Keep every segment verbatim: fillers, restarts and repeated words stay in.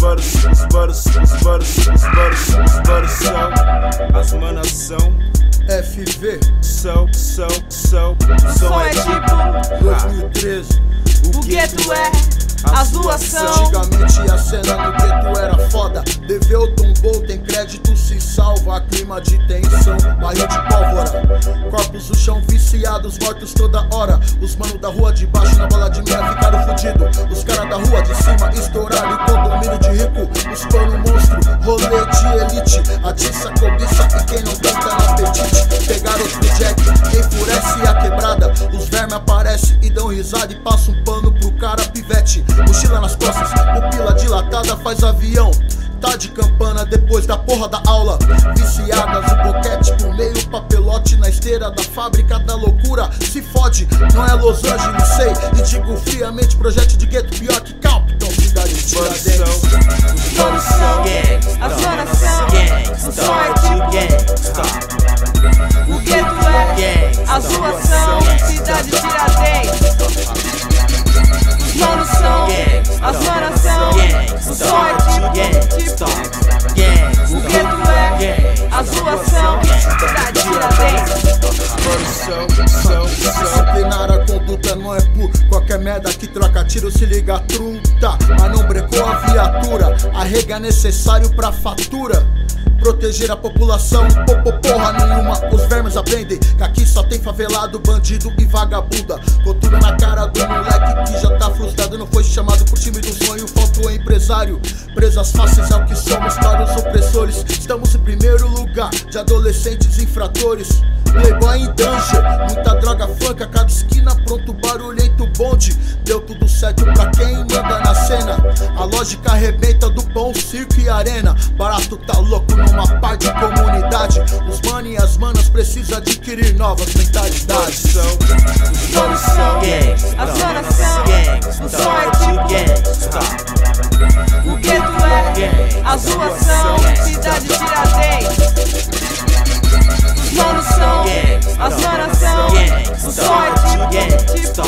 versos, versos, versos, versos, versão. As manas são F V, são, são, são. São é tipo dois mil e treze. O gueto é, as duas são. Antigamente a cena no gueto era foda. Deveu, tombou, tem crédito, se salva. Clima de tensão, barril de pólvora. Corpos no chão viciados, mortos toda hora. Os manos da rua de baixo na bola de meia ficaram fudidos. Os caras da rua de cima estouraram em condomínio de rico. Os pano monstro, rolê de elite. Atiça, cobiça e quem não canta na apetite. Pegaram os project, enfurece a quebrada. Os vermes aparecem e dão risada e passam um pano pro cara pivete. Mochila nas costas, pupila dilatada faz avião. Tá de campana depois da porra da aula. Viciadas, o boquete por meio, papelote na esteira da fábrica da loucura. Se fode, não é Los Angeles, sei. E digo friamente, projeto de gueto pior que Compton. Cidade Tiradentes. Todos são Gangsta, as manas são Gangsta, só é tipo Gangsta. O gueto é Gangsta, as ruas são Cidade Tiradentes. Os manos são Gangsta, as manas são Gangsta, só é tipo Gangsta. O gueto é, as ruas são Cidade Tiradentes. Disciplinar a conduta não é por qualquer merda que troca tiro, se liga truta. Mas não brecou a viatura, arrega necessário pra fatura. Proteger a população, popo porra nenhuma. Os vermes aprendem que aqui só tem favelado, bandido e vagabunda. Cotura na cara do moleque que já tá frustrado. Não foi chamado por time do sonho, faltou empresário. Presas fáceis ao que somos para os opressores. Estamos em primeiro lugar de adolescentes infratores. Playboy em danger, muita droga franca, cada esquina pronto, barulhento bonde. Deu tudo certo pra quem manda na cena. A lógica arrebenta do pão, circo e arena. Barato tá louco numa par de comunidade. Os mano e as manas precisam adquirir novas mentalidades. Os manos são Gangsta, as manas são Gangsta, só é tipo Gangsta. O gueto é, as ruas são Cidade Tiradentes. Os manos são Gangsta, as manas são Gangsta, só é tipo Gangsta.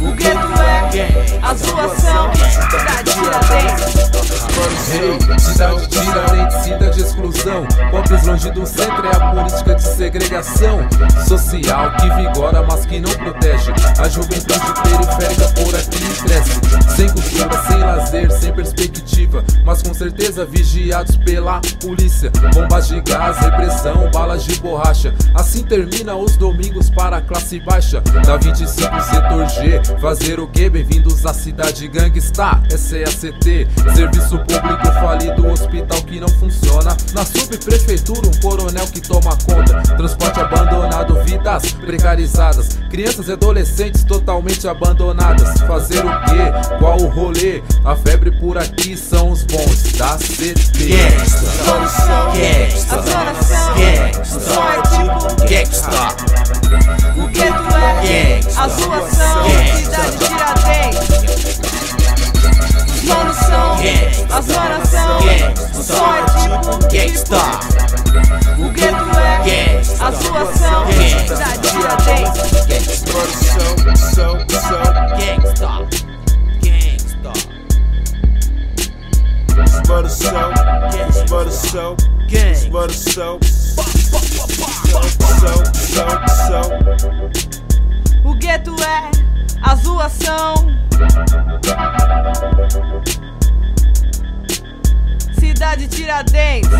O gueto é, as ruas são Cidade Tiradentes. Hey, Cidade Tiradentes, cidade de exclusão. Pobres longe do centro é a política de segregação social que vigora, mas que não protege a juventude periférica por aqui cresce. Sem cultura, sem lazer, sem perspectiva, mas com certeza vigiados pela polícia. Bombas de gás, repressão, balas de borracha. Assim termina os domingos para a classe baixa. Da vinte e cinco, setor G, fazer o que? Bem-vindos à cidade gangsta, essa é a C T. Serviço público falido, hospital que não funciona. Na subprefeitura, um coronel que toma conta. Transporte abandonado, vidas precarizadas. Crianças e adolescentes totalmente abandonadas. Fazer o quê? Qual o rolê? A febre por aqui são os bons da C T. Gangsta, todos são gangsta, as manas são gangsta, só é tipo gangsta. O gueto é gangsta, as ruas são Cidade Tiradentes. Os manos são gangsta, as manas são gangsta, só é tipo gangsta. O gueto é gangsta, as ruas são Cidade Tiradentes. Os manos são, são, são gangsta. Versão, versão, versão, o gueto é, as ruas são Cidade Tiradentes.